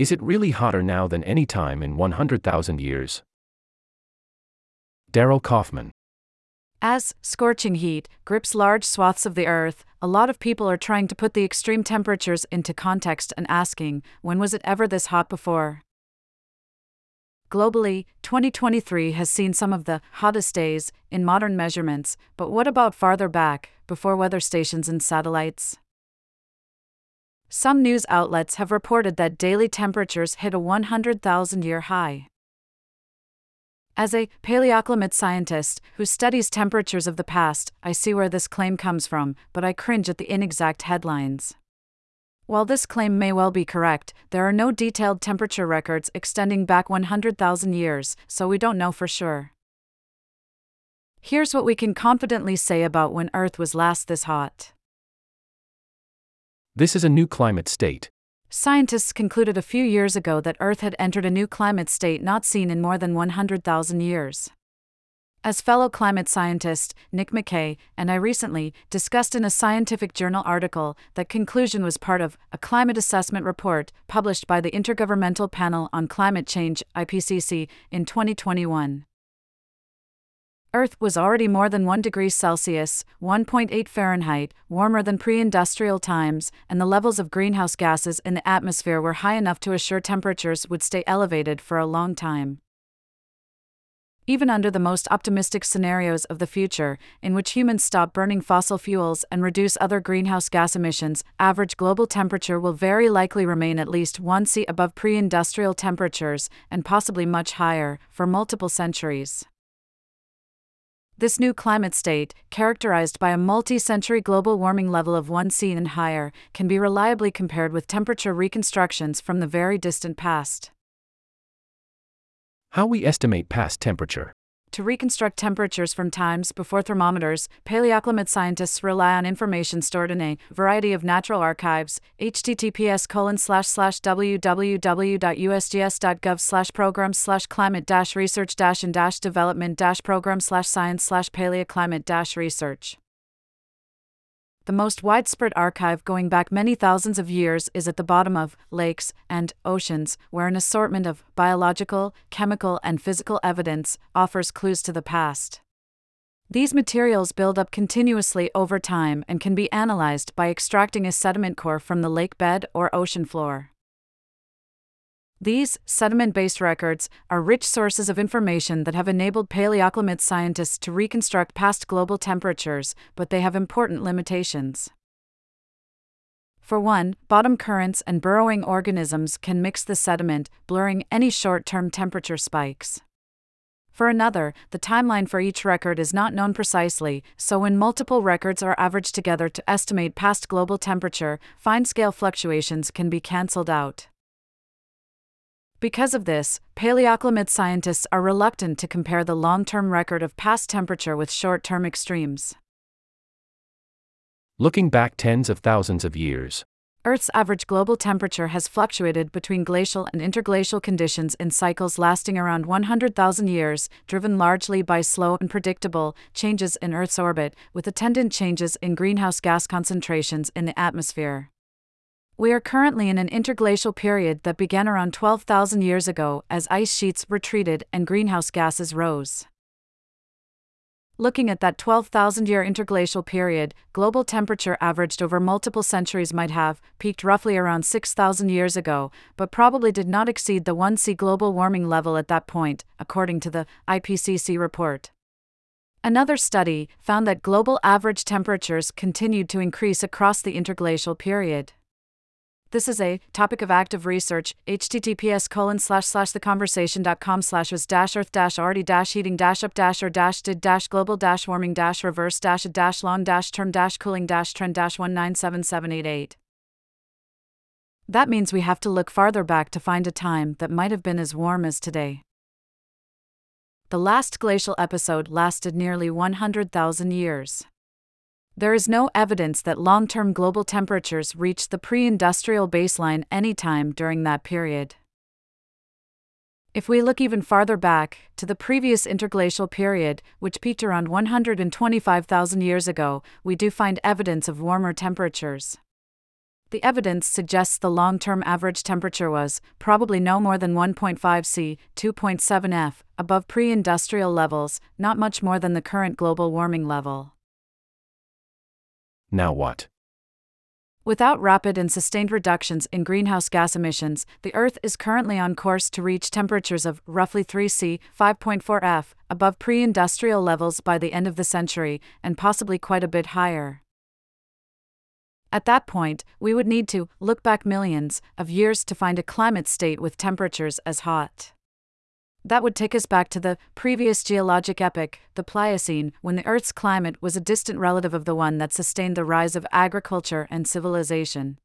Is it really hotter now than any time in 100,000 years? Daryl Kaufman. As scorching heat grips large swaths of the Earth, a lot of people are trying to put the extreme temperatures into context and asking, when was it ever this hot before? Globally, 2023 has seen some of the hottest days in modern measurements, but what about farther back, before weather stations and satellites? Some news outlets have reported that daily temperatures hit a 100,000-year high. As a paleoclimate scientist who studies temperatures of the past, I see where this claim comes from, but I cringe at the inexact headlines. While this claim may well be correct, there are no detailed temperature records extending back 100,000 years, so we don't know for sure. Here's what we can confidently say about when Earth was last this hot. This is a new climate state. Scientists concluded a few years ago that Earth had entered a new climate state not seen in more than 100,000 years. As fellow climate scientist Nick McKay and I recently discussed in a scientific journal article, that conclusion was part of a climate assessment report published by the Intergovernmental Panel on Climate Change (IPCC) in 2021. Earth was already more than 1 degree Celsius, 1.8 Fahrenheit, warmer than pre-industrial times, and the levels of greenhouse gases in the atmosphere were high enough to assure temperatures would stay elevated for a long time. Even under the most optimistic scenarios of the future, in which humans stop burning fossil fuels and reduce other greenhouse gas emissions, average global temperature will very likely remain at least 1°C above pre-industrial temperatures, and possibly much higher, for multiple centuries. This new climate state, characterized by a multi-century global warming level of 1°C and higher, can be reliably compared with temperature reconstructions from the very distant past. How we estimate past temperature. To reconstruct temperatures from times before thermometers, paleoclimate scientists rely on information stored in a variety of natural archives. https://www.usgs.gov/programs/climate-research-and-development-program/science/paleoclimate-research. The most widespread archive going back many thousands of years is at the bottom of lakes and oceans, where an assortment of biological, chemical, and physical evidence offers clues to the past. These materials build up continuously over time and can be analyzed by extracting a sediment core from the lake bed or ocean floor. These sediment-based records are rich sources of information that have enabled paleoclimate scientists to reconstruct past global temperatures, but they have important limitations. For one, bottom currents and burrowing organisms can mix the sediment, blurring any short-term temperature spikes. For another, the timeline for each record is not known precisely, so when multiple records are averaged together to estimate past global temperature, fine-scale fluctuations can be cancelled out. Because of this, paleoclimate scientists are reluctant to compare the long-term record of past temperature with short-term extremes. Looking back tens of thousands of years, Earth's average global temperature has fluctuated between glacial and interglacial conditions in cycles lasting around 100,000 years, driven largely by slow and predictable changes in Earth's orbit, with attendant changes in greenhouse gas concentrations in the atmosphere. We are currently in an interglacial period that began around 12,000 years ago as ice sheets retreated and greenhouse gases rose. Looking at that 12,000-year interglacial period, global temperature averaged over multiple centuries might have peaked roughly around 6,000 years ago, but probably did not exceed the 1°C global warming level at that point, according to the IPCC report. Another study found that global average temperatures continued to increase across the interglacial period. This is a topic of active research. https://theconversation.com/was-earth-already-heating-up-or-dash-global-warming-reverse-did-global-warming-reverse-dash-long-term-cooling-trend-197788. That means we have to look farther back to find a time that might have been as warm as today. The last glacial episode lasted nearly 100,000 years. There is no evidence that long-term global temperatures reached the pre-industrial baseline any time during that period. If we look even farther back, to the previous interglacial period, which peaked around 125,000 years ago, we do find evidence of warmer temperatures. The evidence suggests the long-term average temperature was probably no more than 1.5 C, 2.7 F, above pre-industrial levels, not much more than the current global warming level. Now what? Without rapid and sustained reductions in greenhouse gas emissions, the Earth is currently on course to reach temperatures of roughly 3°C, 5.4°F, above pre-industrial levels by the end of the century, and possibly quite a bit higher. At that point, we would need to look back millions of years to find a climate state with temperatures as hot. That would take us back to the previous geologic epoch, the Pliocene, when the Earth's climate was a distant relative of the one that sustained the rise of agriculture and civilization.